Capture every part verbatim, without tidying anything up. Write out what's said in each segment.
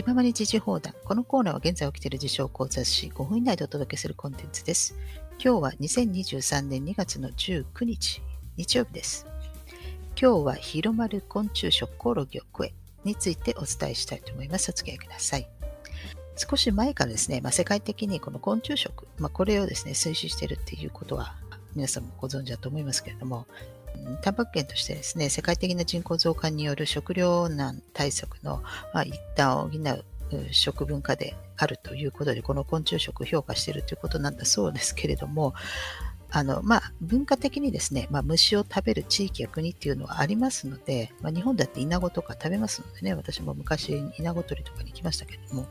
気ままに時事放談。このコーナーは現在起きている事象を考察し、ごふん以内でお届けするコンテンツです。今日はにせんにじゅうさんねんにがつのじゅうくにち、日曜日です。今日は広まる昆虫食コオロギを食えについてお伝えしたいと思います。お付き合いください。少し前からですね、まあ、世界的にこの昆虫食、まあ、これをですね、推進しているっていうことは皆さんもご存知だと思いますけれども、タンパク源としてですね、世界的な人口増加による食糧難対策の、まあ、一端を補う食文化であるということで、この昆虫食を評価しているということなんだそうですけれども、あのまあ、文化的にですね、まあ、虫を食べる地域や国っていうのはありますので、まあ、日本だってイナゴとか食べますのでね、私も昔イナゴ取りとかに行きましたけれども、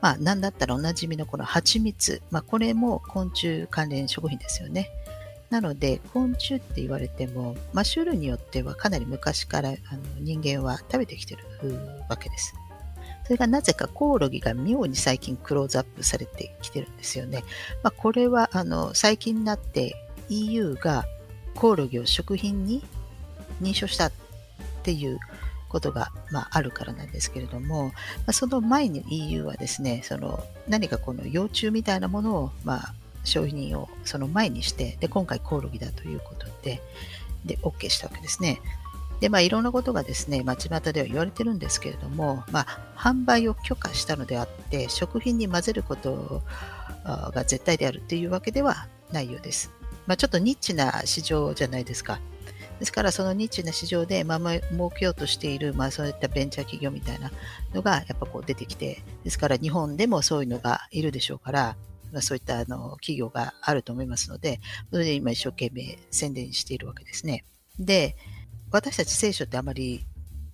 まあ、なんだったらおなじみのこの蜂蜜、まあ、これも昆虫関連食品ですよね。なので昆虫って言われても、まあ、種類によってはかなり昔からあの人間は食べてきてるわけです。それがなぜかコオロギが妙に最近クローズアップされてきてるんですよね。まあ、これはあの最近になって イーユー がコオロギを食品に認証したっていうことが、まあ、あるからなんですけれども、まあ、その前に イーユー はですね、その何かこの幼虫みたいなものを、まあ、承認をその前にして、で今回コオロギだということでで OK したわけですね。で、まあ、いろんなことがですね、まあ、巷では言われてるんですけれども、まあ、販売を許可したのであって、食品に混ぜることが絶対であるというわけではないようです。まあ、ちょっとニッチな市場じゃないですか。ですから、そのニッチな市場で、まあ、儲けようとしている、まあ、そういったベンチャー企業みたいなのが、やっぱこう出てきて、ですから、日本でもそういうのがいるでしょうから、まあ、そういったあの企業があると思いますので、それで今一生懸命宣伝しているわけですね。で、私たち聖書ってあまり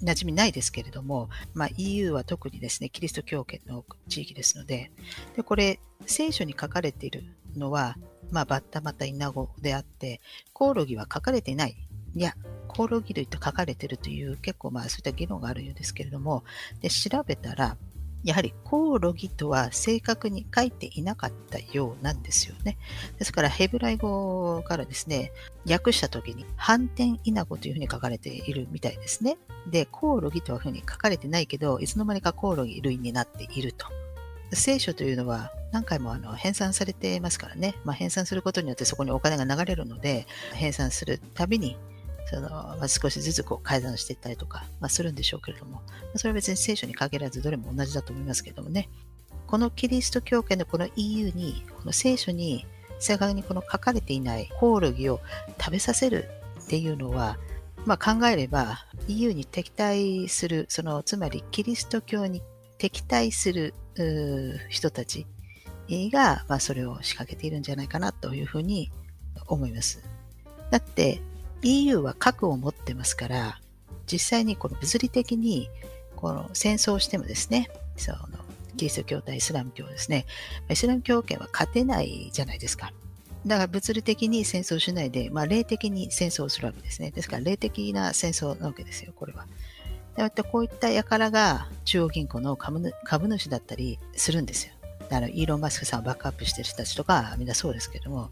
馴染みないですけれども、まあ、イーユー は特にですね、キリスト教圏の地域ですので、でこれ聖書に書かれているのは、まあ、バッタまたイナゴであって、コオロギは書かれていない、いやコオロギ類と書かれているという、結構まあそういった議論があるようですけれども、で調べたらやはりコオロギとは正確に書いていなかったようなんですよね。ですからヘブライ語からですね、訳した時に反転イナゴというふうに書かれているみたいですね。で、コオロギとはふうに書かれてないけど、いつの間にかコオロギ類になっていると。聖書というのは何回もあの編纂されてますからね、まあ、編纂することによってそこにお金が流れるので、編纂するたびにそのまあ、少しずつこう改ざんしていったりとか、まあ、するんでしょうけれども、それは別に聖書に限らずどれも同じだと思いますけれどもね、このキリスト教圏のこの イーユー に、この聖書に正確にこの書かれていないコオロギを食べさせるっていうのは、まあ、考えれば イーユー に敵対する、そのつまりキリスト教に敵対する人たちが、まあ、それを仕掛けているんじゃないかなというふうに思います。だってイーユー は核を持ってますから、実際にこの物理的にこの戦争をしてもですね、そのキリスト教対イスラム教ですね、イスラム教圏は勝てないじゃないですか。だから物理的に戦争しないで、まあ、霊的に戦争をするわけですね。ですから霊的な戦争なわけですよ、これは。だってこういった輩が中央銀行の株主だったりするんですよ。あのイーロン・マスクさんをバックアップしてる人たちとかみんなそうですけども、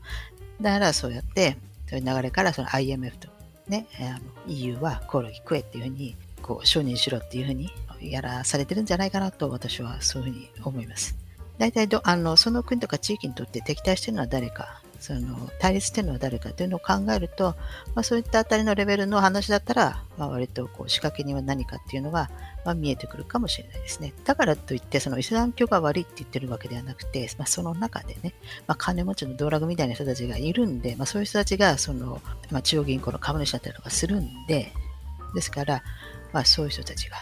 だからそうやってそういう流れから、その アイエムエフ と、ね、あの イーユー はコオロギ食えっていうふうにこう承認しろっていうふうにやらされてるんじゃないかなと、私はそういうふうに思います。大体どあのその国とか地域にとって敵対してるのは誰か、その対立してるのは誰かというのを考えると、まあ、そういったあたりのレベルの話だったら、まあ、割とこう仕掛けには何かっていうのが、まあ、見えてくるかもしれないですね。だからといってそのイスラム教が悪いって言ってるわけではなくて、まあ、その中でね、まあ、金持ちの道楽みたいな人たちがいるんで、まあ、そういう人たちがその、まあ、中央銀行の株主だったりとかするんで、ですから、まあ、そういう人たちが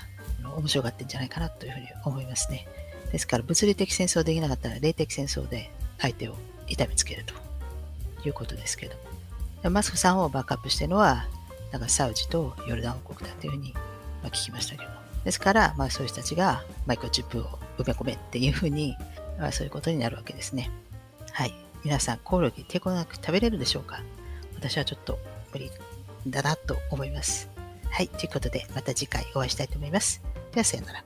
面白がってるんじゃないかなというふうに思いますね。ですから物理的戦争できなかったら霊的戦争で相手を痛めつけるということですけど、マスクさんをバックアップしてるのはなんかサウジとヨルダン王国だというふうに聞きましたけど、ですから、まあ、そういう人たちがマイクロチップを埋め込めっていうふうに、まあ、そういうことになるわけですね。はい、皆さんコオロギ抵抗なく食べれるでしょうか？私はちょっと無理だなと思います。はい、ということでまた次回お会いしたいと思います。ではさようなら。